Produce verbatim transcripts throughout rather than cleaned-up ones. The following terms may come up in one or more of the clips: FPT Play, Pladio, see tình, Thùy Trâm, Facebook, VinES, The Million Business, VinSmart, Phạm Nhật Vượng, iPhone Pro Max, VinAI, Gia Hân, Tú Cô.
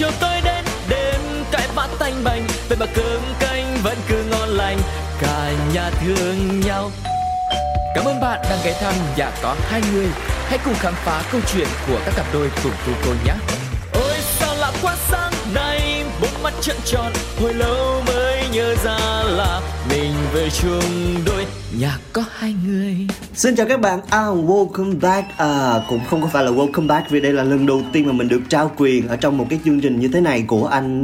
chiều tối đến đêm cãi vã tanh bành, vậy mà cơm canh vẫn cứ ngon lành, cả nhà thương nhau. Cảm ơn bạn đang ghé thăm Nhà Có Hai Người. Hãy cùng khám phá câu chuyện của các cặp đôi cùng Tú Cô nhé. Ôi sao lạ quá, sáng nay bốn mắt trợn tròn, hồi lâu mới nhớ ra là mình về chung đôi. Nhà Có Hai Người. Xin chào các bạn, à, welcome back. à, Cũng không có phải là welcome back vì đây là lần đầu tiên mà mình được trao quyền ở trong một cái chương trình như thế này của anh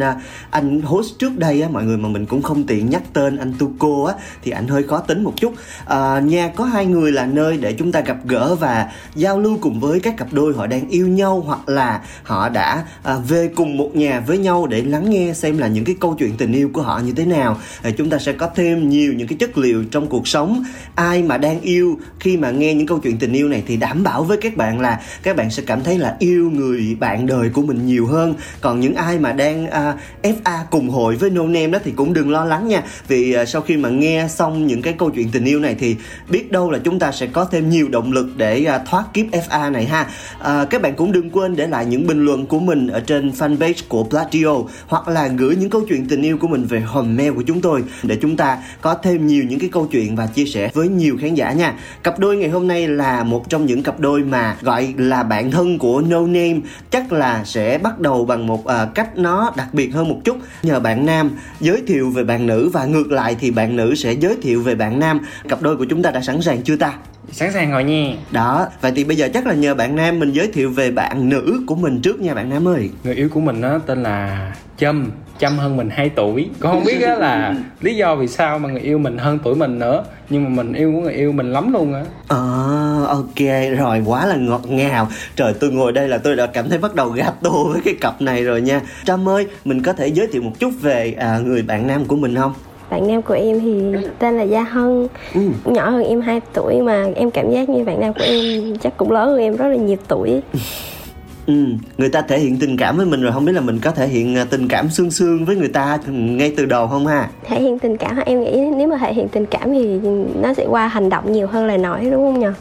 anh host trước đây á, mọi người, mà mình cũng không tiện nhắc tên anh Tú Cô á, thì anh hơi khó tính một chút. à, Nhà Có Hai Người là nơi để chúng ta gặp gỡ và giao lưu cùng với các cặp đôi họ đang yêu nhau, hoặc là họ đã à, về cùng một nhà với nhau để lắng nghe xem là những cái câu chuyện tình yêu của họ như thế nào. à, Chúng ta sẽ có thêm nhiều những cái chất liệu trong cuộc sống. Ai mà đang yêu khi mà nghe những câu chuyện tình yêu này thì đảm bảo với các bạn là các bạn sẽ cảm thấy là yêu người bạn đời của mình nhiều hơn. Còn những ai mà đang à, ép a cùng hội với No Name đó thì cũng đừng lo lắng nha, vì à, sau khi mà nghe xong những cái câu chuyện tình yêu này thì biết đâu là chúng ta sẽ có thêm nhiều động lực để à, thoát kiếp ép a này ha. à, Các bạn cũng đừng quên để lại những bình luận của mình ở trên fanpage của Pladio, hoặc là gửi những câu chuyện tình yêu của mình về hòm mail của chúng tôi, để chúng ta có thêm nhiều những cái câu chuyện và chia sẻ với nhiều khán giả nha. Cặp đôi ngày hôm nay là một trong những cặp đôi mà gọi là bạn thân của No Name. Chắc là sẽ bắt đầu bằng một uh, cách nó đặc biệt hơn một chút, nhờ bạn nam giới thiệu về bạn nữ và ngược lại thì bạn nữ sẽ giới thiệu về bạn nam. Cặp đôi của chúng ta đã sẵn sàng chưa ta? Sẵn sàng rồi nha. Đó, vậy thì bây giờ chắc là nhờ bạn nam mình giới thiệu về bạn nữ của mình trước nha bạn nam ơi. Người yêu của mình đó tên là Trâm. Trâm hơn mình hai tuổi. Con không biết là lý do vì sao mà người yêu mình hơn tuổi mình nữa, nhưng mà mình yêu của người yêu mình lắm luôn á. À, ok rồi, quá là ngọt ngào. Trời, tôi ngồi đây là tôi đã cảm thấy bắt đầu gato với cái cặp này rồi nha. Trâm ơi, mình có thể giới thiệu một chút về à, người bạn nam của mình không? Bạn nam của em thì tên là Gia Hân, ừ. nhỏ hơn em hai tuổi, mà em cảm giác như bạn nam của em chắc cũng lớn hơn em rất là nhiều tuổi. Ừ, người ta thể hiện tình cảm với mình rồi, không biết là mình có thể hiện tình cảm sương sương với người ta ngay từ đầu không ha? Thể hiện tình cảm, em nghĩ nếu mà thể hiện tình cảm thì nó sẽ qua hành động nhiều hơn lời nói, đúng không nhờ?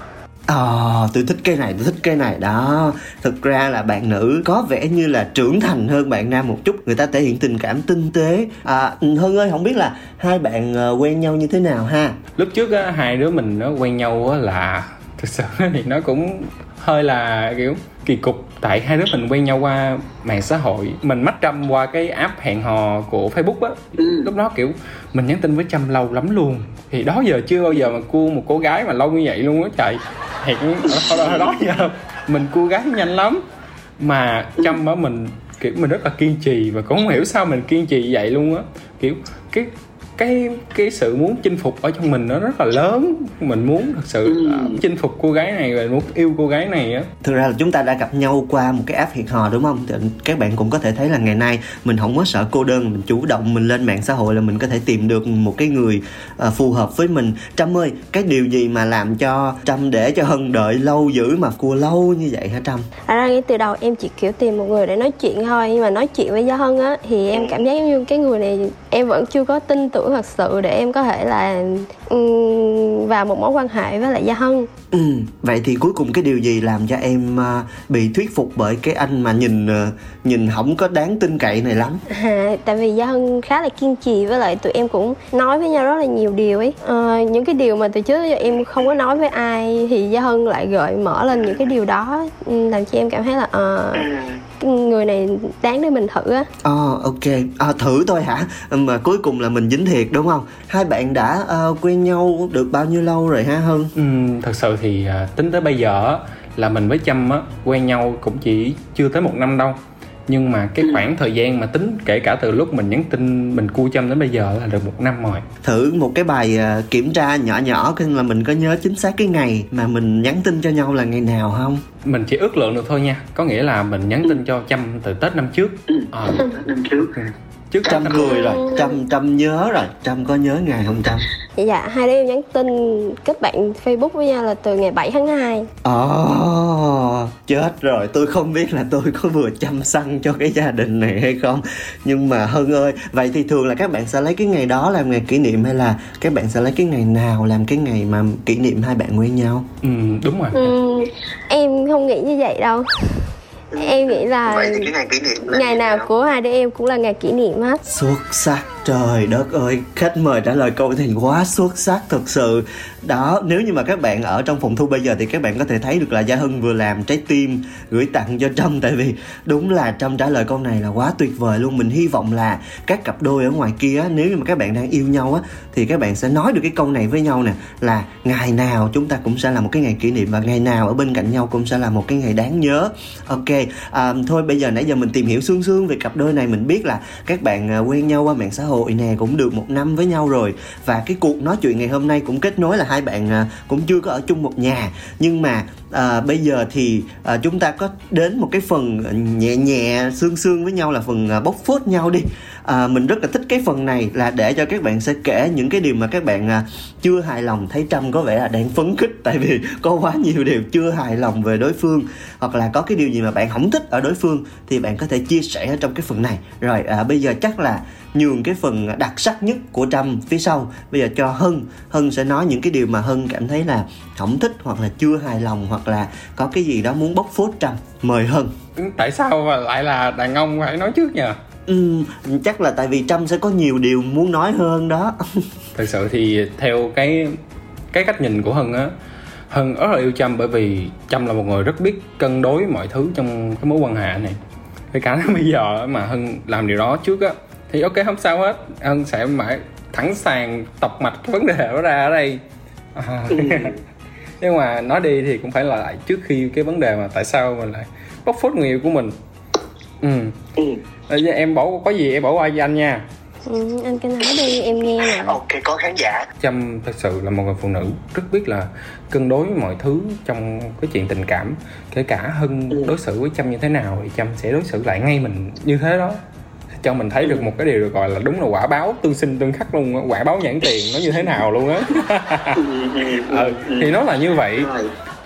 Ờ, à, tôi thích cái này, tôi thích cái này đó. Thực ra là bạn nữ có vẻ như là trưởng thành hơn bạn nam một chút, người ta thể hiện tình cảm tinh tế. à, Hân ơi, không biết là hai bạn quen nhau như thế nào ha? Lúc trước á, hai đứa mình nó quen nhau á là thực sự thì nó cũng hơi là kiểu kỳ cục, tại hai đứa mình quen nhau qua mạng xã hội. Mình mắt Trâm qua cái app hẹn hò của Facebook á, lúc đó kiểu mình nhắn tin với Trâm lâu lắm luôn, thì đó giờ chưa bao giờ mà cua một cô gái mà lâu như vậy luôn á. Trời, thiệt đó, đó, đó giờ mình cua gái nhanh lắm, mà Trâm á, mình kiểu mình rất là kiên trì, và cũng không hiểu sao mình kiên trì vậy luôn á. Kiểu cái cái cái sự muốn chinh phục ở trong mình nó rất là lớn, mình muốn thật sự uh, chinh phục cô gái này, rồi muốn yêu cô gái này á. Thực ra là chúng ta đã gặp nhau qua một cái app hẹn hò đúng không? Thì các bạn cũng có thể thấy là ngày nay mình không có sợ cô đơn, mình chủ động mình lên mạng xã hội là mình có thể tìm được một cái người uh, phù hợp với mình. Trâm ơi, cái điều gì mà làm cho Trâm để cho Hân đợi lâu dữ mà cua lâu như vậy hả Trâm? À, ra ngay từ đầu em chỉ kiểu tìm một người để nói chuyện thôi, nhưng mà nói chuyện với Gia Hân á thì em cảm giác như cái người này em vẫn chưa có tin tưởng thật sự để em có thể là um, vào một mối quan hệ với lại Gia Hân. Ừ, vậy thì cuối cùng cái điều gì làm cho em uh, bị thuyết phục bởi cái anh mà nhìn uh, nhìn không có đáng tin cậy này lắm? À, tại vì Gia Hân khá là kiên trì, với lại tụi em cũng nói với nhau rất là nhiều điều ấy. À, những cái điều mà từ trước giờ em không có nói với ai thì Gia Hân lại gợi mở lên những cái điều đó, làm cho em cảm thấy là uh, người này đáng để mình thử á. Ờ, ok, à, thử thôi hả? Mà cuối cùng là mình dính thiệt đúng không? Hai bạn đã uh, quen nhau được bao nhiêu lâu rồi ha Hân? Ừ, thật sự thì uh, tính tới bây giờ là mình với Trâm á, quen nhau cũng chỉ chưa tới một năm đâu. Nhưng mà cái khoảng thời gian mà tính kể cả từ lúc mình nhắn tin mình cua Trâm đến bây giờ là được một năm rồi. Thử một cái bài kiểm tra nhỏ nhỏ coi là mình có nhớ chính xác cái ngày mà mình nhắn tin cho nhau là ngày nào không? Mình chỉ ước lượng được thôi nha. Có nghĩa là mình nhắn tin cho Trâm từ Tết năm trước. Ờ, Tết năm trước. Trước Trâm cười rồi, Trâm Trâm nhớ rồi. Trâm có nhớ ngày không Trâm? Dạ, hai đứa em nhắn tin kết bạn Facebook với nhau là từ ngày bảy tháng hai. Ồ, chết rồi, tôi không biết là tôi có vừa chăm săn cho cái gia đình này hay không. Nhưng mà Hân ơi, vậy thì thường là các bạn sẽ lấy cái ngày đó làm ngày kỷ niệm, hay là các bạn sẽ lấy cái ngày nào làm cái ngày mà kỷ niệm hai bạn quen nhau? Ừ, đúng rồi. Ừ, em không nghĩ như vậy đâu. Em nghĩ là vậy thì cái ngày kỷ niệm là ngày nào của hai đứa em cũng là ngày kỷ niệm hết. Xuất sắc, trời đất ơi, khách mời trả lời câu thì quá xuất sắc thật sự. Đó, nếu như mà các bạn ở trong phòng thu bây giờ thì các bạn có thể thấy được là Gia Hân vừa làm trái tim gửi tặng cho Trâm, tại vì đúng là Trâm trả lời câu này là quá tuyệt vời luôn. Mình hy vọng là các cặp đôi ở ngoài kia, nếu như mà các bạn đang yêu nhau á, thì các bạn sẽ nói được cái câu này với nhau nè, là ngày nào chúng ta cũng sẽ là một cái ngày kỷ niệm và ngày nào ở bên cạnh nhau cũng sẽ là một cái ngày đáng nhớ. Ok, à, thôi bây giờ nãy giờ mình tìm hiểu sương sương về cặp đôi này, mình biết là các bạn quen nhau qua mạng xã hội nè, cũng được một năm với nhau rồi, và cái cuộc nói chuyện ngày hôm nay cũng kết nối là hai bạn cũng chưa có ở chung một nhà, nhưng mà à, bây giờ thì à, chúng ta có đến một cái phần nhẹ nhẹ sương sương với nhau là phần bóc phốt nhau đi. À, mình rất là thích cái phần này là để cho các bạn sẽ kể những cái điều mà các bạn à, chưa hài lòng. Thấy Trâm có vẻ là đang phấn khích tại vì có quá nhiều điều chưa hài lòng về đối phương, hoặc là có cái điều gì mà bạn không thích ở đối phương thì bạn có thể chia sẻ ở trong cái phần này. Rồi à, bây giờ chắc là nhường cái phần đặc sắc nhất của Trâm phía sau, bây giờ cho Hân. Hân sẽ nói những cái điều mà Hân cảm thấy là không thích hoặc là chưa hài lòng, hoặc là có cái gì đó muốn bóc phốt Trâm. Mời Hân. Tại sao mà lại là đàn ông phải nói trước nhờ? Ừ, chắc là tại vì Trâm sẽ có nhiều điều muốn nói hơn đó. Thật sự thì theo cái cái cách nhìn của Hân á, Hân rất là yêu Trâm bởi vì Trâm là một người rất biết cân đối mọi thứ trong cái mối quan hệ này. Kể cả đến bây giờ mà Hân làm điều đó trước á thì ok, không sao hết. Hân sẽ mãi thẳng sàng tọc mạch cái vấn đề đó ra ở đây. À, ừ. Nhưng mà nói đi thì cũng phải là lại trước khi cái vấn đề mà tại sao mình lại bóc phốt người yêu của mình. Ừ. Ừ. Em bỏ có gì em bỏ qua cho anh nha. Ừ, anh cứ nói đi em nghe nè. Ok, có khán giả. Trâm thật sự là một người phụ nữ rất biết là cân đối mọi thứ trong cái chuyện tình cảm. Kể cả Hân ừ. đối xử với Trâm như thế nào thì Trâm sẽ đối xử lại ngay mình như thế đó, cho mình thấy được một cái điều được gọi là đúng là quả báo tương sinh tương khắc luôn á, quả báo nhãn tiền nó như thế nào luôn á. Ừ, thì nó là như vậy.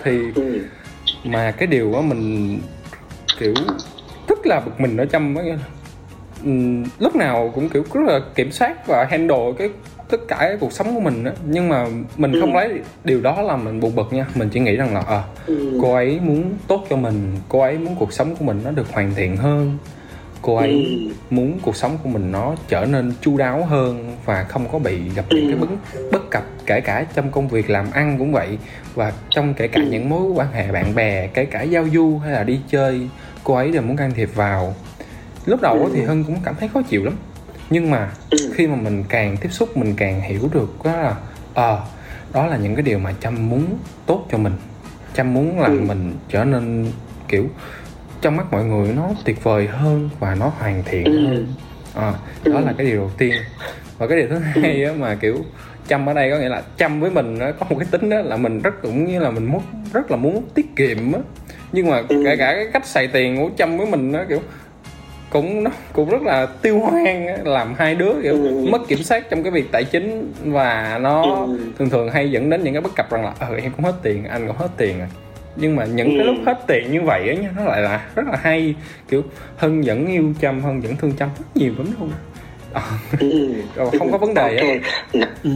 Thì mà cái điều á mình kiểu rất là bực mình ở Trâm á, lúc nào cũng kiểu rất là kiểm soát và handle cái tất cả cái cuộc sống của mình á, nhưng mà mình không lấy điều đó làm mình buồn bực nha. Mình chỉ nghĩ rằng là à, cô ấy muốn tốt cho mình, cô ấy muốn cuộc sống của mình nó được hoàn thiện hơn, cô ấy ừ. muốn cuộc sống của mình nó trở nên chu đáo hơn và không có bị gặp những cái bất, bất cập, kể cả trong công việc làm ăn cũng vậy, và trong kể cả những mối quan hệ bạn bè, kể cả giao du hay là đi chơi, cô ấy đều muốn can thiệp vào. Lúc đầu ừ. thì Hân cũng cảm thấy khó chịu lắm, nhưng mà khi mà mình càng tiếp xúc, mình càng hiểu được đó là ờ à, đó là những cái điều mà Trâm muốn tốt cho mình. Trâm muốn làm ừ. mình trở nên kiểu trong mắt mọi người nó tuyệt vời hơn và nó hoàn thiện hơn. À, đó là cái điều đầu tiên. Và cái điều thứ hai á, mà kiểu Trâm ở đây có nghĩa là Trâm với mình nó có một cái tính đó là mình rất cũng như là mình muốn rất là muốn tiết kiệm á, nhưng mà kể cả cái cách xài tiền của Trâm với mình nó kiểu cũng nó cũng rất là tiêu hoang á, làm hai đứa kiểu mất kiểm soát trong cái việc tài chính, và nó thường thường hay dẫn đến những cái bất cập rằng là ờ em cũng hết tiền, anh cũng hết tiền rồi. Nhưng mà những cái lúc hết tiền như vậy á, nó lại là rất là hay. Kiểu Hân vẫn yêu Trâm, Hân vẫn thương Trâm rất nhiều lắm luôn. À, không có vấn đề okay. ừ.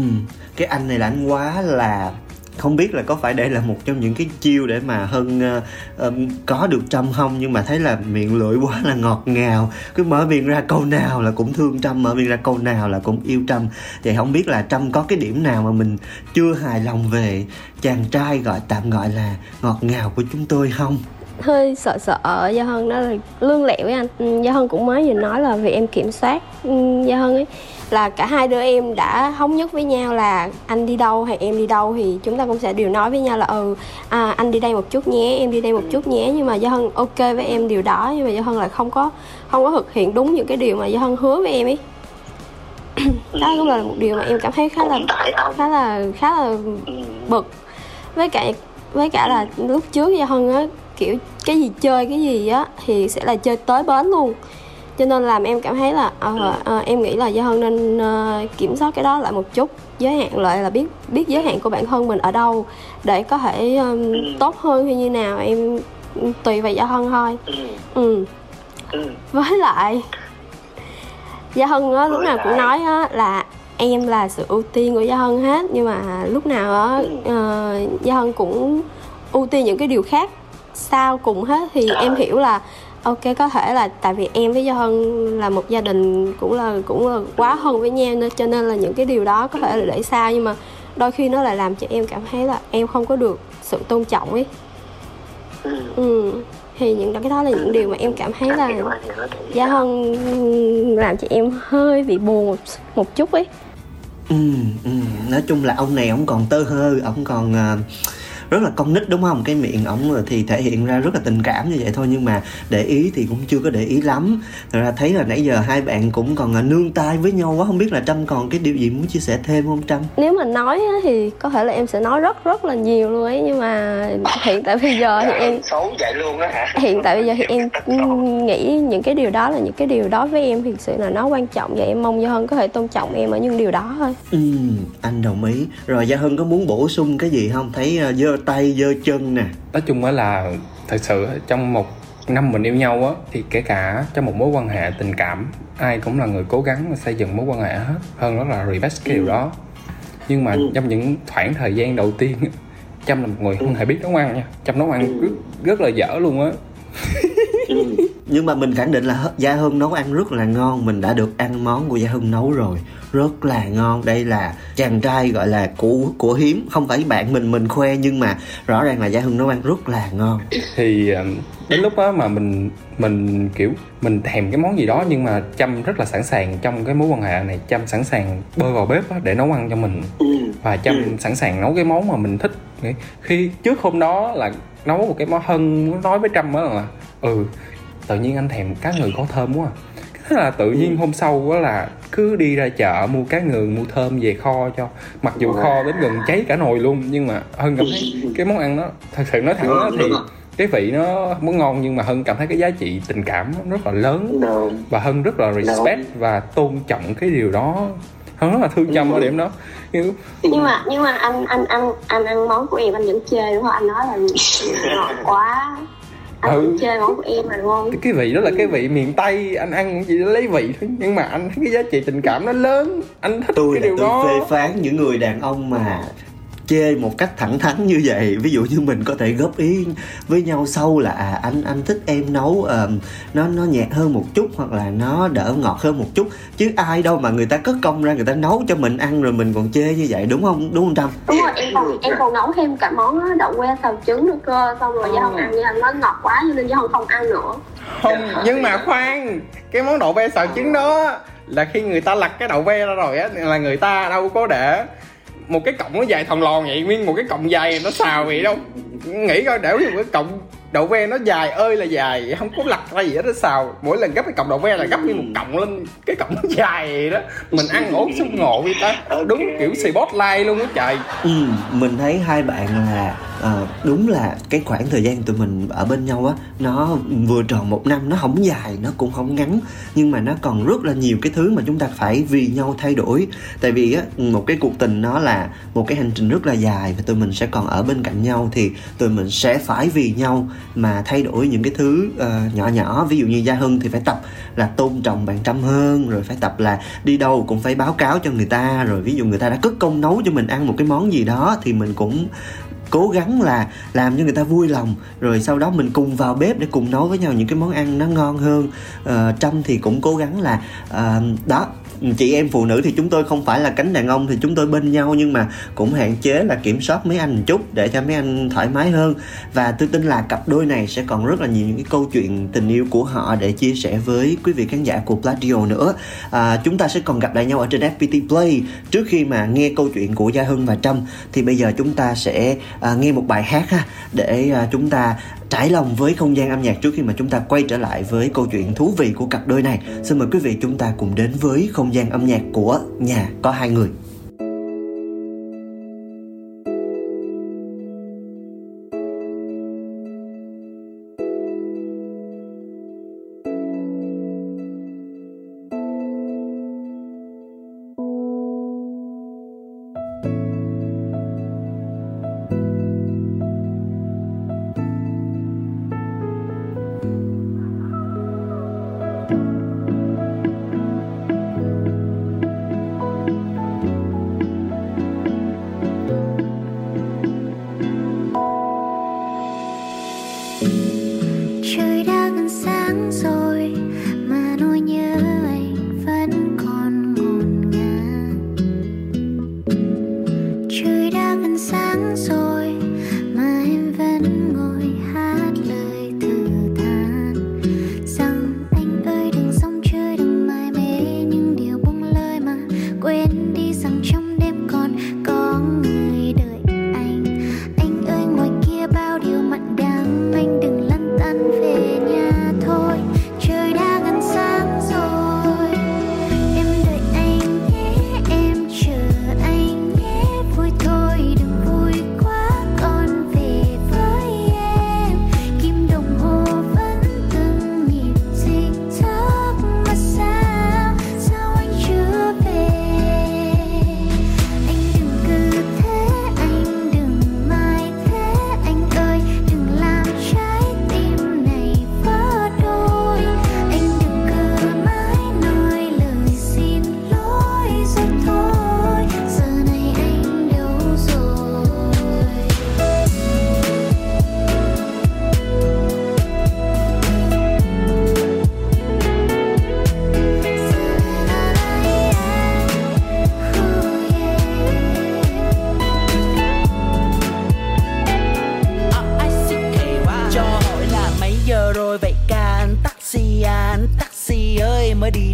Cái anh này là anh quá là, không biết là có phải đây là một trong những cái chiêu để mà Hân uh, um, có được Trâm không, nhưng mà thấy là miệng lưỡi quá là ngọt ngào, cứ mở miệng ra câu nào là cũng thương Trâm, mở miệng ra câu nào là cũng yêu Trâm. Thì không biết là Trâm có cái điểm nào mà mình chưa hài lòng về chàng trai gọi tạm gọi là ngọt ngào của chúng tôi không? Hơi sợ sợ Gia Hân đó là lương lẹo với anh. Gia Hân cũng mới vừa nói là vì em kiểm soát Gia Hân ấy, là cả hai đứa em đã thống nhất với nhau là anh đi đâu hay em đi đâu thì chúng ta cũng sẽ đều nói với nhau là ừ à, anh đi đây một chút nhé, em đi đây một chút nhé. Nhưng mà Gia Hân ok với em điều đó, nhưng mà Gia Hân lại không có không có thực hiện đúng những cái điều mà Gia Hân hứa với em ấy. Đó cũng là một điều mà em cảm thấy khá là khá là khá là bực. Với cả với cả là lúc trước Gia Hân á, kiểu cái gì chơi cái gì á thì sẽ là chơi tới bến luôn, cho nên làm em cảm thấy là à, à, em nghĩ là Gia Hân nên à, kiểm soát cái đó lại một chút, giới hạn lại là biết biết giới hạn của bản thân mình ở đâu để có thể um, tốt hơn hay như nào, em tùy vào Gia Hân thôi. Ừ. Với lại Gia Hân á, lúc nào cũng nói á, là em là sự ưu tiên của Gia Hân hết, nhưng mà lúc nào á, uh, Gia Hân cũng ưu tiên những cái điều khác sau cùng hết thì à. em hiểu là ok, có thể là tại vì em với Gia Hân là một gia đình, cũng là cũng là quá thân với nhau nên cho nên là những cái điều đó có thể là để sao, nhưng mà đôi khi nó lại làm cho em cảm thấy là em không có được sự tôn trọng ấy. Ừ. ừ. Thì những cái đó là những điều mà em cảm thấy là Gia Hân làm cho em hơi bị buồn một chút ấy. Ừ, ừ. Nói chung là ông này ông còn tơ hơ, ông còn uh, rất là con nít đúng không? Cái miệng ông thì thể hiện ra rất là tình cảm như vậy thôi, nhưng mà để ý thì cũng chưa có để ý lắm. Thật ra thấy là nãy giờ hai bạn cũng còn uh, nương tay với nhau quá. Không biết là Trâm còn cái điều gì muốn chia sẻ thêm không Trâm? Nếu mà nói á, thì có thể là em sẽ nói rất rất là nhiều luôn ấy. Nhưng mà hiện tại bây giờ thì em xấu vậy luôn á hả? Hiện tại bây giờ thì em nghĩ những cái điều đó là những cái điều đó với em thực sự là nó quan trọng. Và em mong Gia Hân có thể tôn trọng em ở những điều đó thôi. Ừ, anh đồng ý. Rồi Gia Hân có muốn bổ sung cái gì không? Thấy uh, dơ tay dơ chân nè. Nói chung á là thật sự trong một năm mình yêu nhau á, thì kể cả trong một mối quan hệ tình cảm, ai cũng là người cố gắng mà xây dựng mối quan hệ hết. Hơn rất là respect cái ừ. điều đó. Nhưng mà ừ. trong những khoảng thời gian đầu tiên, Trâm là một người không ừ. hề biết nấu ăn nha. Trâm nấu ăn ừ. rất, rất là dở luôn á. ừ. Nhưng mà mình khẳng định là Gia Hân nấu ăn rất là ngon. Mình đã được ăn món của Gia Hân nấu rồi, rất là ngon. Đây là chàng trai gọi là của, của hiếm. Không phải bạn mình mình khoe, nhưng mà rõ ràng là Gia Hân nấu ăn rất là ngon. Thì đến lúc đó mà mình mình kiểu mình thèm cái món gì đó, nhưng mà Trâm rất là sẵn sàng. Trong cái mối quan hệ này, Trâm sẵn sàng bơi vào bếp để nấu ăn cho mình. Và Trâm ừ. sẵn sàng nấu cái món mà mình thích. Khi trước hôm đó là nấu một cái món, Hân nói với Trâm đó là ừ tự nhiên anh thèm cá ngừ kho thơm quá. Thế là tự nhiên hôm sau đó là cứ đi ra chợ mua cá ngừ, mua thơm về kho cho. Mặc dù kho đến gần cháy cả nồi luôn, nhưng mà Hân cảm thấy cái món ăn đó, thật sự nói thẳng đó thì cái vị nó muốn ngon, nhưng mà Hân cảm thấy cái giá trị tình cảm rất là lớn. Và Hân rất là respect và tôn trọng cái điều đó. Hân rất là thương Trâm ở điểm đó. Nhưng mà nhưng mà anh anh anh anh ăn món của em anh vẫn chê đúng không? Anh nói là ngọt quá. Anh ừ. chơi món của em mà ngon. Cái vị đó là cái vị miền Tây, anh ăn chỉ lấy vị thôi, nhưng mà anh thấy cái giá trị tình cảm nó lớn, anh thích tôi cái điều tôi đó. Tôi phê phán những người đàn ông mà chê một cách thẳng thắn như vậy. Ví dụ như mình có thể góp ý với nhau sau là à, anh anh thích em nấu um, nó nó nhạt hơn một chút, hoặc là nó đỡ ngọt hơn một chút, chứ ai đâu mà người ta cất công ra người ta nấu cho mình ăn rồi mình còn chê như vậy, đúng không đúng không Trâm? Đúng rồi, em còn em còn nấu thêm cả món đó, đậu que xào trứng nữa cơ, xong rồi Gia Hân ăn nha, nó ngọt quá nên Gia Hân không ăn nữa. Không, nhưng mà khoan, cái món đậu que xào trứng đó là khi người ta lặt cái đậu que ra rồi á, là người ta đâu có để một cái cọng nó dài thòng lòn vậy, nguyên một cái cọng dài nó xào vậy đâu. Nghĩ coi, để một cái cọng đậu ve nó dài ơi là dài, không có lặt ra gì hết, nó xào. Mỗi lần gấp cái cọng đậu ve là gấp như một cọng lên, cái cọng nó dài vậy đó. Mình ăn ổn sức ngộ vậy ta, đúng kiểu spotlight luôn á trời. Ừ, mình thấy hai bạn là à, đúng là cái khoảng thời gian tụi mình ở bên nhau á, nó vừa tròn một năm, nó không dài, nó cũng không ngắn, nhưng mà nó còn rất là nhiều cái thứ mà chúng ta phải vì nhau thay đổi. Tại vì á, một cái cuộc tình nó là một cái hành trình rất là dài, và tụi mình sẽ còn ở bên cạnh nhau thì tụi mình sẽ phải vì nhau mà thay đổi những cái thứ uh, nhỏ nhỏ. Ví dụ như Gia Hân thì phải tập là tôn trọng bạn Trâm hơn, rồi phải tập là đi đâu cũng phải báo cáo cho người ta. Rồi ví dụ người ta đã cất công nấu cho mình ăn một cái món gì đó thì mình cũng cố gắng là làm cho người ta vui lòng, rồi sau đó mình cùng vào bếp để cùng nấu với nhau những cái món ăn nó ngon hơn. ờ, Trâm thì cũng cố gắng là uh, đó, chị em phụ nữ thì chúng tôi không phải là cánh đàn ông thì chúng tôi bên nhau, nhưng mà cũng hạn chế là kiểm soát mấy anh một chút để cho mấy anh thoải mái hơn. Và tôi tin là cặp đôi này sẽ còn rất là nhiều những cái câu chuyện tình yêu của họ để chia sẻ với quý vị khán giả của Pladio nữa. à, Chúng ta sẽ còn gặp lại nhau ở trên ép pê tê Play. Trước khi mà nghe câu chuyện của Gia Hân và Trâm thì bây giờ chúng ta sẽ à, nghe một bài hát ha, để à, chúng ta trải lòng với không gian âm nhạc trước khi mà chúng ta quay trở lại với câu chuyện thú vị của cặp đôi này. Xin mời quý vị chúng ta cùng đến với không gian âm nhạc của Nhà Có Hai Người. Thank you.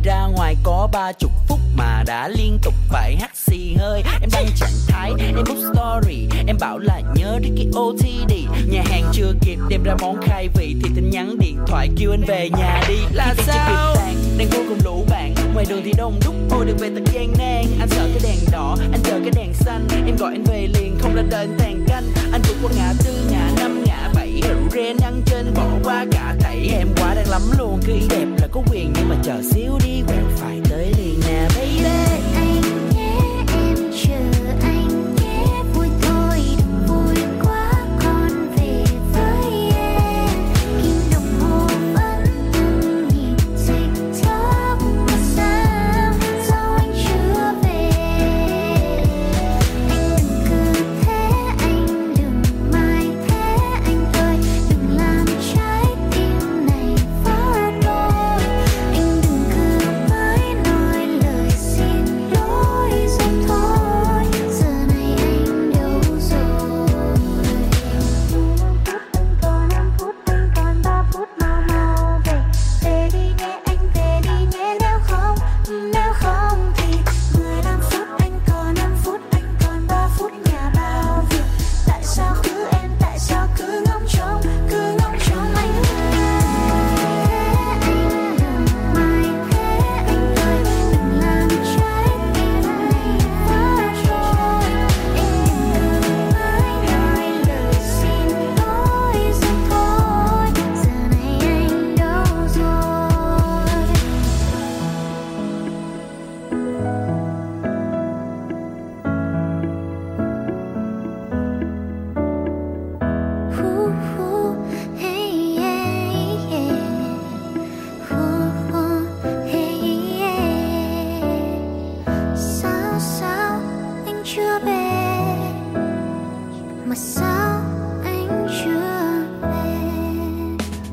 đi ra ngoài có ba chục phút mà đã liên tục phải hát xì hơi. Em đăng trạng thái, em book story, em bảo là nhớ đến cái ô tê đê. Nhà hàng chưa kịp đem ra món khai vị thì tin nhắn điện thoại kêu anh về nhà đi. Là sao? Đang cô cùng lũ bạn, ngoài đường thì đông đúc, thôi được về tận gian nan. Anh sợ cái đèn đỏ, anh chờ cái đèn xanh. Em gọi anh về liền, không là đợi anh tàn canh. Anh vượt qua ngã tư, ngã năm, ngã bảy, rượu ren ăn trên bỏ qua cả thảy. Em quá đang lắm luôn, cứ ý đẹp là có quyền nhưng mà chờ xíu đi, quẹo phải tới liền nè baby. Anh nhé, em chờ anh nhé, vui thôi đừng vui quá, con về với em. Kim đồng hồ vẫn từng nhịp dịch thấp mà sao, sao anh chưa về? Anh đừng cứ thế, anh đừng mãi thế, anh ơi đừng làm trái tim này phá đôi. Anh đừng cứ mãi nói lời xin lỗi rồi thôi, giờ này anh đâu rồi? Phút anh còn năm phút, anh còn ba phút, mau mau về, về đi nhé anh, về đi nhé. Nếu không, nếu không thì mười lăm phút, anh còn năm phút, anh còn ba phút, nhà bao việc. Tại sao cứ em, tại sao cứ ngóng trông, cứ ngóng trông anh ơi? Anh đừng mãi thế, anh ơi đừng làm trái tim này phá trôi. Anh đừng cứ mãi nói lời xin lỗi rồi thôi, giờ này anh đâu rồi? Hú hú, hey yeah yeah. Hú hú, hey yeah. Sao sao anh chưa về? Mà sao anh chưa về?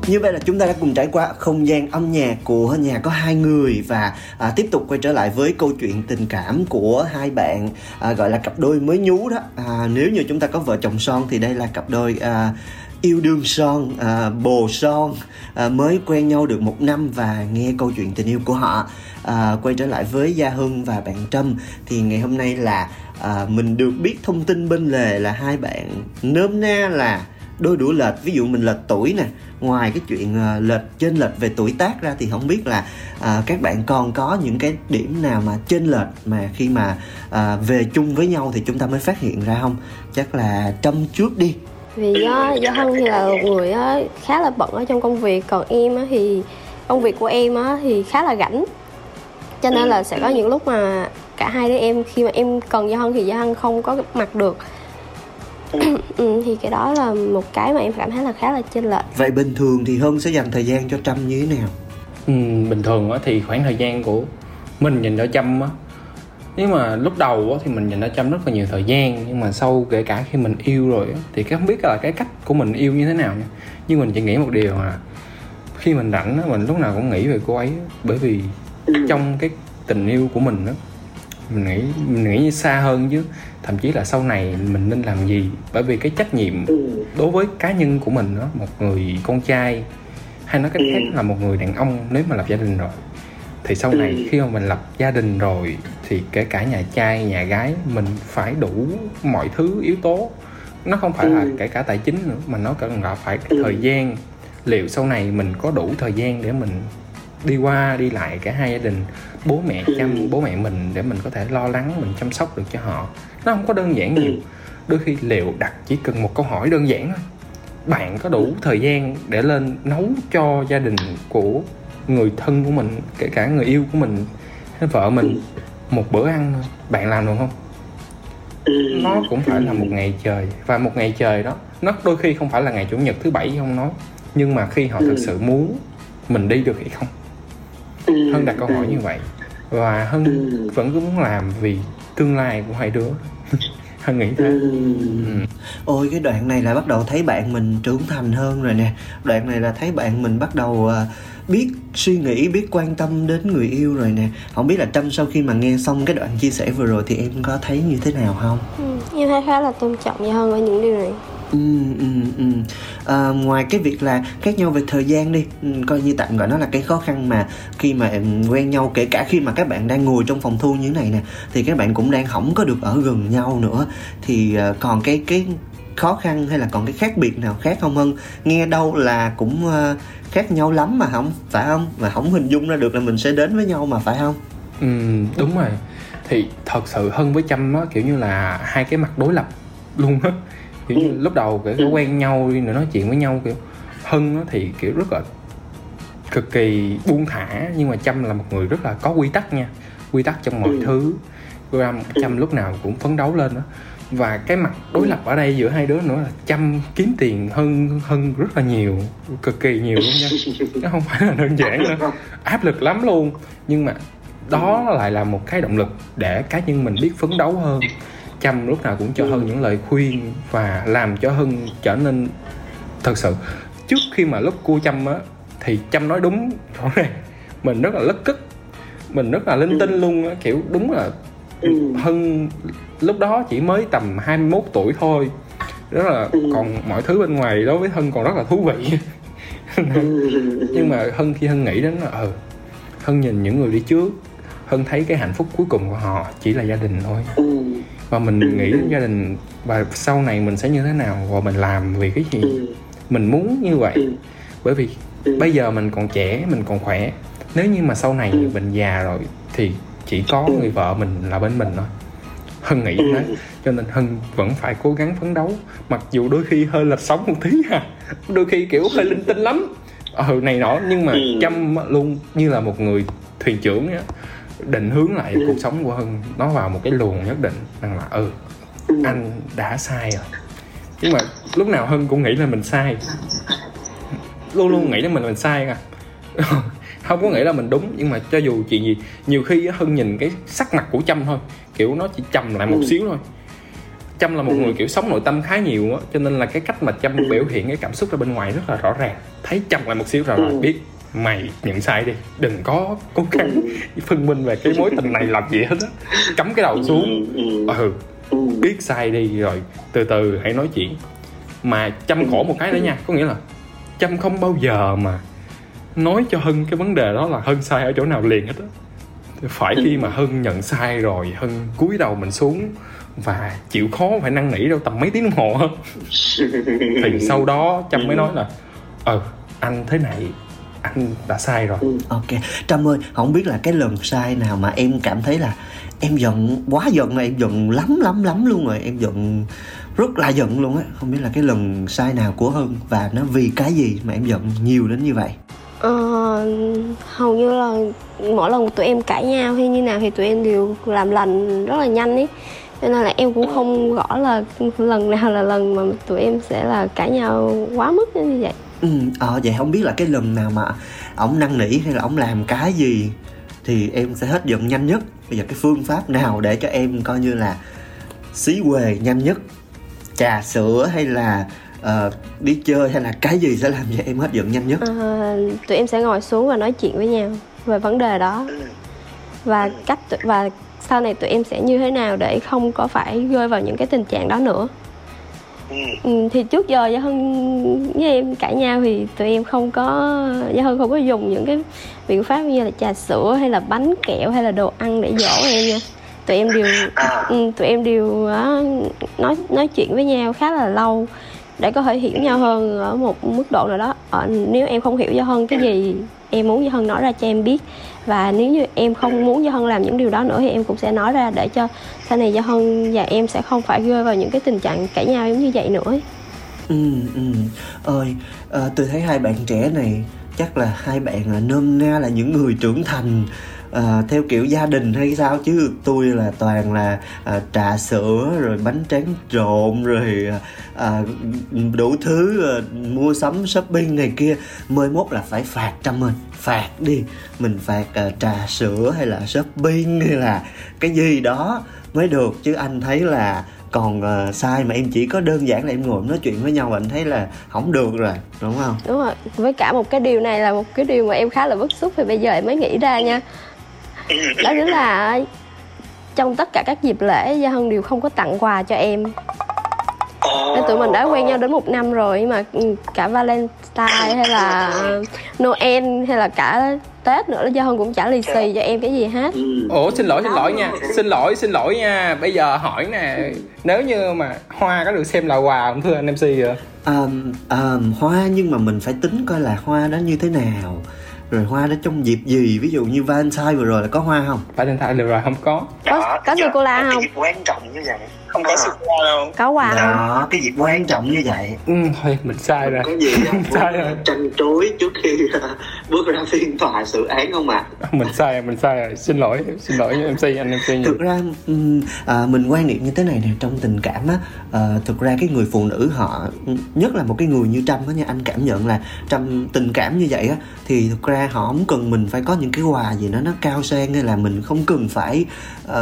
Như vậy là chúng ta đã cùng trải qua không gian âm nhạc của Nhà Có Hai Người và à, tiếp tục quay trở lại với câu chuyện tình cảm của hai bạn, à, gọi là cặp đôi mới nhú đó. À, nếu như chúng ta có vợ chồng son thì đây là cặp đôi à, yêu đương son, à, bồ son, à, mới quen nhau được một năm và nghe câu chuyện tình yêu của họ. À, quay trở lại với Gia Hân và bạn Trâm thì ngày hôm nay là à, mình được biết thông tin bên lề là hai bạn nôm na là đôi đũa lệch, ví dụ mình lệch tuổi nè, ngoài cái chuyện à, lệch chênh lệch về tuổi tác ra thì không biết là à, các bạn còn có những cái điểm nào mà chênh lệch mà khi mà à, về chung với nhau thì chúng ta mới phát hiện ra không? Chắc là Trâm trước đi. Vì do, do Hân thì là người á, khá là bận ở trong công việc, còn em á, thì công việc của em á, thì khá là rảnh, cho nên là sẽ có những lúc mà cả hai đứa em khi mà em cần Do Hân thì Do Hân không có mặt được. Ừ, thì cái đó là một cái mà em cảm thấy là khá là chênh lệch. Vậy bình thường thì Hân sẽ dành thời gian cho Trâm như thế nào? Ừ, bình thường á, thì khoảng thời gian của mình nhìn ở Trâm á, nếu mà lúc đầu á, thì mình nhìn ở Trâm rất là nhiều thời gian, nhưng mà sau kể cả khi mình yêu rồi á, thì không biết là cái cách của mình yêu như thế nào nha. Nhưng mình chỉ nghĩ một điều là khi mình rảnh á, mình lúc nào cũng nghĩ về cô ấy, bởi vì trong cái tình yêu của mình á, mình nghĩ mình nghĩ xa hơn chứ, thậm chí là sau này mình nên làm gì, bởi vì cái trách nhiệm đối với cá nhân của mình đó, một người con trai hay nói cách khác là một người đàn ông, nếu mà lập gia đình rồi thì sau này khi mà mình lập gia đình rồi thì kể cả nhà trai nhà gái mình phải đủ mọi thứ yếu tố, nó không phải là kể cả tài chính nữa mà nó cần là phải thời gian, liệu sau này mình có đủ thời gian để mình đi qua đi lại cả hai gia đình, bố mẹ chăm bố mẹ mình để mình có thể lo lắng, mình chăm sóc được cho họ. Nó không có đơn giản nhiều. Đôi khi liệu đặt chỉ cần một câu hỏi đơn giản thôi, bạn có đủ thời gian để lên nấu cho gia đình của người thân của mình, kể cả người yêu của mình hay vợ mình một bữa ăn thôi, bạn làm được không? Nó cũng phải là một ngày trời, và một ngày trời đó nó đôi khi không phải là ngày chủ nhật thứ bảy không nói, nhưng mà khi họ thực sự muốn mình đi được hay không. Hân đặt câu hỏi như vậy và Hân vẫn cứ muốn làm vì tương lai của hai đứa. Hân nghĩ thế. Ừ. Ôi, cái đoạn này là bắt đầu thấy bạn mình trưởng thành hơn rồi nè. Đoạn này là thấy bạn mình bắt đầu biết suy nghĩ, biết quan tâm đến người yêu rồi nè. Không biết là Trâm sau khi mà nghe xong cái đoạn chia sẻ vừa rồi thì em có thấy như thế nào không? Ừ, em thấy khá là tôn trọng Gia Hân ở những điều này. Ừ, ừ, ừ. À, ngoài cái việc là khác nhau về thời gian đi, coi như tạm gọi nó là cái khó khăn mà khi mà quen nhau, kể cả khi mà các bạn đang ngồi trong phòng thu như thế này nè, thì các bạn cũng đang không có được ở gần nhau nữa, thì à, còn cái cái khó khăn hay là còn cái khác biệt nào khác không Hân? Nghe đâu là cũng à, khác nhau lắm mà không, phải không? Mà không hình dung ra được là mình sẽ đến với nhau mà, phải không? Ừ, đúng rồi. Thì thật sự Hân với Trâm á, kiểu như là hai cái mặt đối lập luôn á. Kiểu như lúc đầu kiểu quen nhau đi, rồi nói chuyện với nhau kiểu Hân á thì kiểu rất là cực kỳ buông thả, nhưng mà Trâm là một người rất là có quy tắc nha, quy tắc trong mọi thứ. Trâm lúc nào cũng phấn đấu lên đó. Và cái mặt đối lập ở đây giữa hai đứa nữa là Trâm kiếm tiền hơn hơn rất là nhiều, cực kỳ nhiều luôn nha. Nó không phải là đơn giản nữa, áp lực lắm luôn. Nhưng mà đó lại là một cái động lực để cá nhân mình biết phấn đấu hơn. Trâm lúc nào cũng cho Hân những lời khuyên và làm cho Hân trở nên thật sự. Trước khi mà lúc cua Trâm á thì Trâm nói đúng rõ ràng, mình rất là lất cất, mình rất là linh tinh luôn á, kiểu đúng là Hân lúc đó chỉ mới tầm hai mươi mốt tuổi thôi, rất là còn mọi thứ bên ngoài đối với Hân còn rất là thú vị. Nhưng mà Hân khi Hân nghĩ đến là ừ, Hân nhìn những người đi trước, Hân thấy cái hạnh phúc cuối cùng của họ chỉ là gia đình thôi. Và mình nghĩ đến gia đình và sau này mình sẽ như thế nào và mình làm vì cái gì mình muốn như vậy. Bởi vì bây giờ mình còn trẻ, mình còn khỏe. Nếu như mà sau này mình già rồi thì chỉ có người vợ mình là bên mình thôi, Hân nghĩ thế. Cho nên Hân vẫn phải cố gắng phấn đấu, mặc dù đôi khi hơi lệch sóng một tí ha, đôi khi kiểu hơi linh tinh lắm, ừ này nọ. Nhưng mà Trâm luôn như là một người thuyền trưởng á, định hướng lại cuộc sống của Hân nó vào một cái luồng nhất định, rằng là ừ, anh đã sai rồi. Nhưng mà lúc nào Hân cũng nghĩ là mình sai, luôn luôn nghĩ là mình mình sai cả. Không có nghĩ là mình đúng. Nhưng mà cho dù chuyện gì, nhiều khi Hân nhìn cái sắc mặt của Trâm thôi, kiểu nó chỉ trầm lại một xíu thôi. Trâm là một người kiểu sống nội tâm khá nhiều á, cho nên là cái cách mà Trâm biểu hiện cái cảm xúc ra bên ngoài rất là rõ ràng. Thấy Trâm lại một xíu rồi là biết mày nhận sai đi, đừng có cố gắng phân minh về cái mối tình này làm gì hết á, cắm cái đầu xuống, ừ biết sai đi rồi từ từ hãy nói chuyện. Mà Trâm khổ một cái nữa nha, có nghĩa là Trâm không bao giờ mà nói cho Hân cái vấn đề đó là Hân sai ở chỗ nào liền hết á. Phải khi mà Hân nhận sai rồi, Hân cúi đầu mình xuống và chịu khó, phải năn nỉ đâu tầm mấy tiếng đồng hồ hơn, thì sau đó Trâm mới nói là ờ anh thế này, anh đã sai rồi. Ok Trâm ơi, không biết là cái lần sai nào mà em cảm thấy là em giận, quá giận là em giận lắm lắm lắm luôn rồi, em giận rất là giận luôn á, không biết là cái lần sai nào của Hân và nó vì cái gì mà em giận nhiều đến như vậy? Ờ, hầu như là mỗi lần tụi em cãi nhau hay như nào thì tụi em đều làm lành rất là nhanh ấy, cho nên là em cũng không rõ là lần nào là lần mà tụi em sẽ là cãi nhau quá mức như vậy. Ừ, ờ, vậy không biết là cái lần nào mà ổng năn nỉ hay là ổng làm cái gì thì em sẽ hết giận nhanh nhất? Bây giờ cái phương pháp nào để cho em coi như là xí quề nhanh nhất? Trà sữa hay là uh, đi chơi hay là cái gì sẽ làm cho em hết giận nhanh nhất? À, tụi em sẽ ngồi xuống và nói chuyện với nhau về vấn đề đó, và cách tụi, và sau này tụi em sẽ như thế nào để không có phải rơi vào những cái tình trạng đó nữa. Ừ, thì trước giờ Gia Hân với em cãi nhau thì tụi em không có, Gia Hân không có dùng những cái biện pháp như là trà sữa hay là bánh kẹo hay là đồ ăn để dỗ em nha. Tụi em đều tụi em đều nói nói chuyện với nhau khá là lâu để có thể hiểu nhau hơn ở một mức độ nào đó. Nếu em không hiểu Gia Hân cái gì, em muốn Gia Hân nói ra cho em biết, và nếu như em không muốn Gia Hân làm những điều đó nữa thì em cũng sẽ nói ra, để cho sau này Gia Hân và em sẽ không phải rơi vào những cái tình trạng cãi nhau giống như vậy nữa. Ừ, ừ. Ơi, à, tôi thấy hai bạn trẻ này chắc là hai bạn là nôm na là những người trưởng thành à, theo kiểu gia đình hay sao, chứ tôi là toàn là à, trà sữa rồi bánh tráng trộn rồi à, đủ thứ à, mua sắm shopping này kia. Mới mốt là phải phạt Trâm ơi, phạt đi, mình phạt uh, trà sữa hay là shopping hay là cái gì đó mới được. Chứ anh thấy là còn uh, sai mà em chỉ có đơn giản là em ngồi nói chuyện với nhau, anh thấy là không được rồi, đúng không? Đúng rồi, với cả một cái điều này là một cái điều mà em khá là bức xúc thì bây giờ em mới nghĩ ra nha. Đó chính là trong tất cả các dịp lễ Gia Hân đều không có tặng quà cho em. nên tụi mình đã quen nhau đến một năm rồi. Nhưng mà cả Valentine hay là Noel hay là cả Tết nữa là Gia Hân cũng chả lì xì cho em cái gì hết. Ủa xin lỗi xin lỗi nha, xin lỗi xin lỗi nha. Bây giờ hỏi nè, nếu như mà hoa có được xem là quà không thưa anh em xê vậy? Um, um, hoa nhưng mà mình phải tính coi là hoa đó như thế nào, rồi hoa đó trong dịp gì. Ví dụ như Valentine vừa rồi là có hoa không? Valentine vừa rồi không có. Có, có sô cô la không? Cái dịp quan trọng như vậy không có sô cô la đâu. Có hoa đó, cái dịp quan trọng như vậy. Ừ, thôi mình sai rồi. Có gì không? Sai rồi. Tranh trối trước khi bước ra phiên tòa xử án không ạ? À? Mình sai rồi, mình sai rồi. Xin lỗi, xin lỗi em xê anh em xê nhiều. Thực ra à, mình quan niệm như thế này nè, trong tình cảm á, à, thực ra cái người phụ nữ họ, nhất là một cái người như Trâm á nha, anh cảm nhận là trong tình cảm như vậy á thì thực ra họ không cần mình phải có những cái quà gì nó nó cao sang, hay là mình không cần phải uh,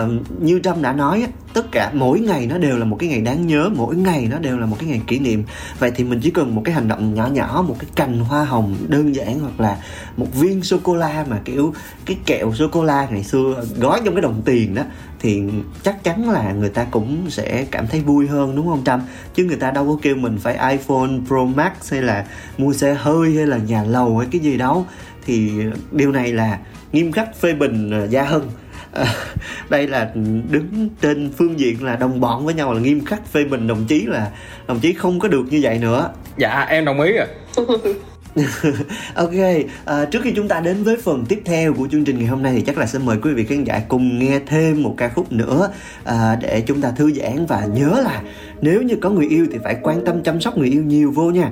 như Trâm đã nói, tất cả mỗi ngày nó đều là một cái ngày đáng nhớ, mỗi ngày nó đều là một cái ngày kỷ niệm. Vậy thì mình chỉ cần một cái hành động nhỏ nhỏ, một cái cành hoa hồng đơn giản, hoặc là một viên sô cô la, mà kiểu cái kẹo sô cô la ngày xưa gói trong cái đồng tiền đó, thì chắc chắn là người ta cũng sẽ cảm thấy vui hơn, đúng không Trâm? Chứ người ta đâu có kêu mình phải iPhone Pro Max hay là mua xe hơi hay là nhà lầu hay cái gì đâu. Thì điều này là nghiêm khắc phê bình Gia Hân. À, đây là đứng trên phương diện là đồng bọn với nhau, là nghiêm khắc phê bình đồng chí, là đồng chí không có được như vậy nữa. Dạ em đồng ý rồi. Ok, à, trước khi chúng ta đến với phần tiếp theo của chương trình ngày hôm nay thì chắc là sẽ mời quý vị khán giả cùng nghe thêm một ca khúc nữa, à, để chúng ta thư giãn. Và nhớ là nếu như có người yêu thì phải quan tâm chăm sóc người yêu nhiều vô nha.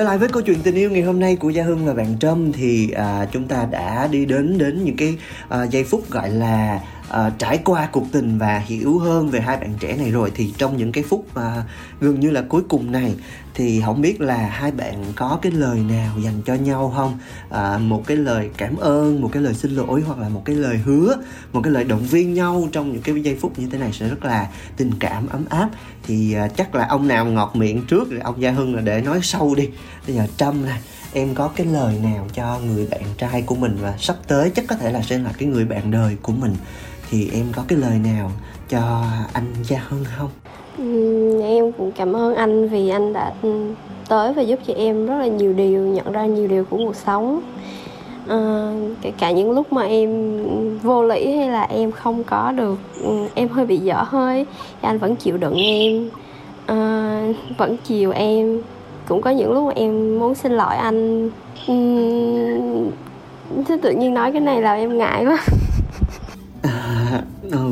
Trở lại với câu chuyện tình yêu ngày hôm nay của Gia Hân và bạn Trâm thì à, chúng ta đã đi đến đến những cái à, giây phút gọi là à, trải qua cuộc tình và hiểu hơn về hai bạn trẻ này rồi. Thì trong những cái phút à, gần như là cuối cùng này thì không biết là hai bạn có cái lời nào dành cho nhau không? À, một cái lời cảm ơn, một cái lời xin lỗi hoặc là một cái lời hứa, một cái lời động viên nhau trong những cái giây phút như thế này sẽ rất là tình cảm ấm áp. Thì à, chắc là ông nào ngọt miệng trước rồi ông Gia Hưng là để nói sâu đi. Bây giờ Trâm này, em có cái lời nào cho người bạn trai của mình và sắp tới chắc có thể là sẽ là cái người bạn đời của mình, thì em có cái lời nào cho anh Gia Hân không? Ừ, em cũng cảm ơn anh vì anh đã tới và giúp cho em rất là nhiều điều, nhận ra nhiều điều của cuộc sống. À, kể cả những lúc mà em vô lý hay là em không có được, em hơi bị dở hơi, anh vẫn chịu đựng em, à, vẫn chiều em. Cũng có những lúc mà em muốn xin lỗi anh. uhm, Thế tự nhiên nói cái này là em ngại quá. à, ừ,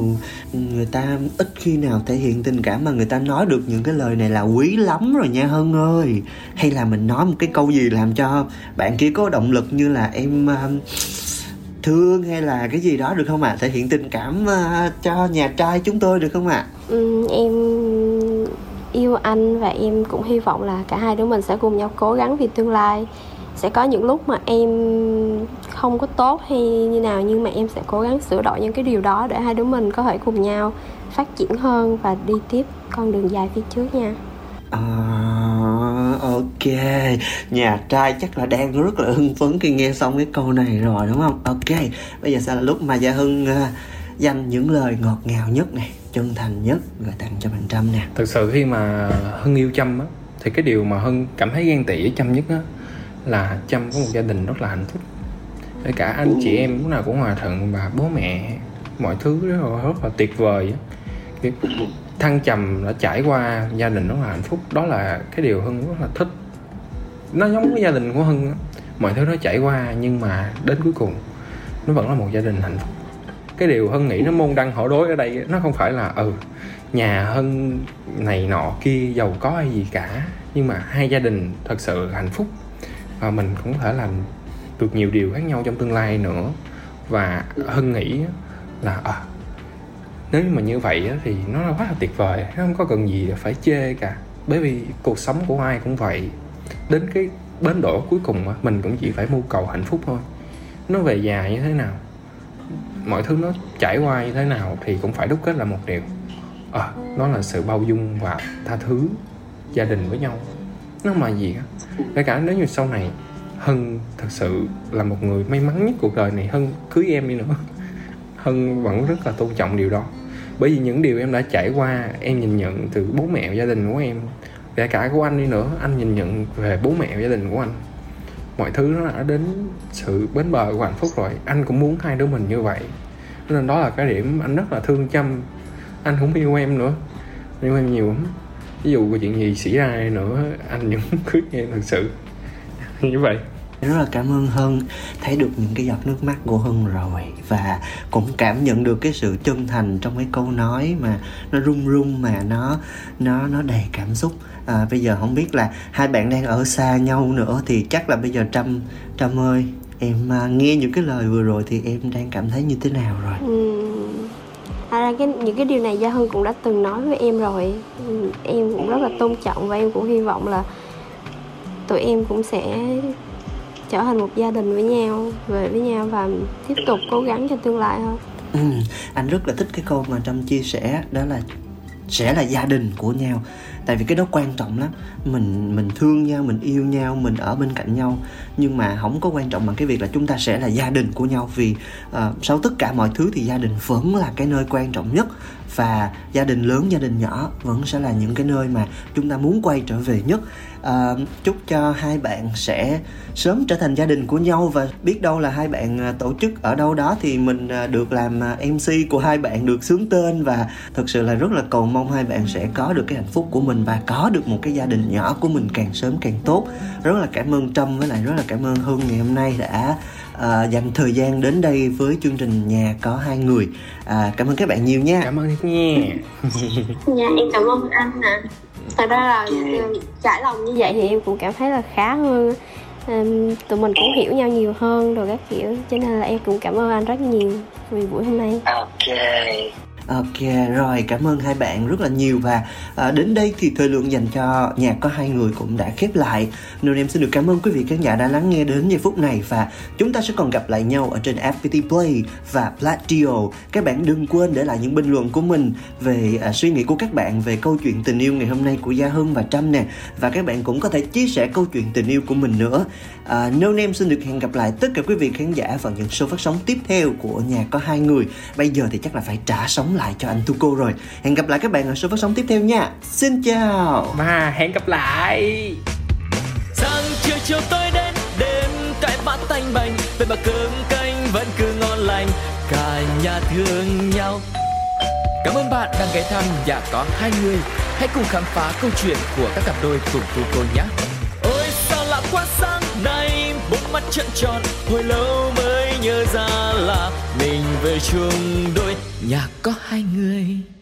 Người ta ít khi nào thể hiện tình cảm mà người ta nói được những cái lời này là quý lắm rồi nha Hân ơi. Hay là mình nói một cái câu gì làm cho bạn kia có động lực như là em uh, thương hay là cái gì đó được không ạ? À? Thể hiện tình cảm uh, cho nhà trai chúng tôi được không ạ? À? Ừ, em yêu anh và em cũng hy vọng là cả hai đứa mình sẽ cùng nhau cố gắng vì tương lai. Sẽ có những lúc mà em không có tốt hay như nào, nhưng mà em sẽ cố gắng sửa đổi những cái điều đó để hai đứa mình có thể cùng nhau phát triển hơn và đi tiếp con đường dài phía trước nha. À, ok, nhà trai chắc là đang rất là hưng phấn khi nghe xong cái câu này rồi đúng không? Ok, bây giờ sẽ là lúc mà Gia Hưng uh, dành những lời ngọt ngào nhất này, chân thành nhất gửi tặng cho bạn Trâm nè. Thực sự khi mà Hân yêu Trâm á, thì cái điều mà Hân cảm thấy ghen tị với Trâm nhất á là Trâm có một gia đình rất là hạnh phúc. Kể cả anh chị em lúc nào cũng hòa thuận và bố mẹ mọi thứ rất là, rất là tuyệt vời á. Cái thăng trầm đã trải qua gia đình rất là hạnh phúc, đó là cái điều Hân rất là thích. Nó giống với gia đình của Hân á, mọi thứ nó trải qua nhưng mà đến cuối cùng nó vẫn là một gia đình hạnh phúc. Cái điều Hân nghĩ nó môn đăng hộ đối ở đây nó không phải là ừ nhà Hân này nọ kia giàu có hay gì cả, nhưng mà hai gia đình thật sự hạnh phúc và mình cũng có thể làm được nhiều điều khác nhau trong tương lai nữa. Và Hân nghĩ là à, nếu mà như vậy thì nó quá là tuyệt vời, nó không có cần gì phải chê cả, bởi vì cuộc sống của ai cũng vậy, đến cái bến đỗ cuối cùng mình cũng chỉ phải mưu cầu hạnh phúc thôi. Nó về già như thế nào, mọi thứ nó trải qua như thế nào thì cũng phải đúc kết là một điều, à, đó là sự bao dung và tha thứ gia đình với nhau. Nó mà gì á, kể cả nếu như sau này Hân thật sự là một người may mắn nhất cuộc đời này, Hân cưới em đi nữa, Hân vẫn rất là tôn trọng điều đó. Bởi vì những điều em đã trải qua, em nhìn nhận từ bố mẹ gia đình của em, kể cả của anh đi nữa, anh nhìn nhận về bố mẹ gia đình của anh, mọi thứ nó đã đến sự bến bờ của hạnh phúc rồi. Anh cũng muốn hai đứa mình như vậy, nên đó là cái điểm anh rất là thương Trâm. Anh cũng yêu em nữa, yêu em nhiều lắm. Ví dụ có chuyện gì xảy ra nữa, anh cũng cưới em thật sự. Như vậy rất là cảm ơn Hân, thấy được những cái giọt nước mắt của Hân rồi và cũng cảm nhận được cái sự chân thành trong cái câu nói mà nó rung rung mà nó nó nó đầy cảm xúc. À, bây giờ không biết là hai bạn đang ở xa nhau nữa thì chắc là bây giờ Trâm Trâm ơi, em à, nghe những cái lời vừa rồi thì em đang cảm thấy như thế nào rồi? Ừ. À, cái, những cái điều này Gia Hân cũng đã từng nói với em rồi. Em cũng rất là tôn trọng và em cũng hy vọng là tụi em cũng sẽ trở thành một gia đình với nhau, về với nhau và tiếp tục cố gắng cho tương lai thôi. Ừ, anh rất là thích cái câu mà Trâm chia sẻ, đó là sẽ là gia đình của nhau. Tại vì cái đó quan trọng lắm. Mình mình thương nhau, mình yêu nhau, mình ở bên cạnh nhau, nhưng mà không có quan trọng bằng cái việc là chúng ta sẽ là gia đình của nhau. Vì uh, sau tất cả mọi thứ thì gia đình vẫn là cái nơi quan trọng nhất. Và gia đình lớn, gia đình nhỏ vẫn sẽ là những cái nơi mà chúng ta muốn quay trở về nhất. À, chúc cho hai bạn sẽ sớm trở thành gia đình của nhau. Và biết đâu là hai bạn tổ chức ở đâu đó thì mình được làm em xê của hai bạn, được xướng tên. Và thật sự là rất là cầu mong hai bạn sẽ có được cái hạnh phúc của mình và có được một cái gia đình nhỏ của mình càng sớm càng tốt. Rất là cảm ơn Trâm với lại rất là cảm ơn Hương ngày hôm nay đã à, dành thời gian đến đây với chương trình Nhà Có Hai Người. À, cảm ơn các bạn nhiều nha. Cảm ơn nha. Dạ, em cảm ơn anh ạ. Thật ra là trải lòng như vậy thì em cũng cảm thấy là khá hơn, tụi mình cũng hiểu nhau nhiều hơn rồi các kiểu, cho nên là em cũng cảm ơn anh rất nhiều vì buổi hôm nay. Ok. Ok, rồi cảm ơn hai bạn rất là nhiều. Và à, đến đây thì thời lượng dành cho Nhạc Có Hai Người cũng đã khép lại, nên em xin được cảm ơn quý vị khán giả đã lắng nghe đến giây phút này. Và chúng ta sẽ còn gặp lại nhau ở trên ép pê tê Play và Pladio. Các bạn đừng quên để lại những bình luận của mình về à, suy nghĩ của các bạn về câu chuyện tình yêu ngày hôm nay của Gia Hân và Trâm nè. Và các bạn cũng có thể chia sẻ câu chuyện tình yêu của mình nữa. à, Nên em xin được hẹn gặp lại tất cả quý vị khán giả vào những show phát sóng tiếp theo của Nhạc Có Hai Người. Bây giờ thì chắc là phải trả sóng lại cho anh Tú Cô rồi. Hẹn gặp lại các bạn ở số phát sóng tiếp theo nha. Xin chào và hẹn gặp lại. Sáng chiều chiều tối đến đêm cái bát tanh bành, về mà cơm canh vẫn cứ ngon lành, cả nhà thương nhau. Cảm ơn bạn đang ghé thăm Nhà Có Hai Người. Hãy cùng khám phá câu chuyện của các cặp đôi cùng Tú Cô nhé. Ôi sao lạ quá, sáng nay bốn mắt trợn tròn, hồi lâu mới nhớ ra là mình về chung đôi. Nhà có hai người.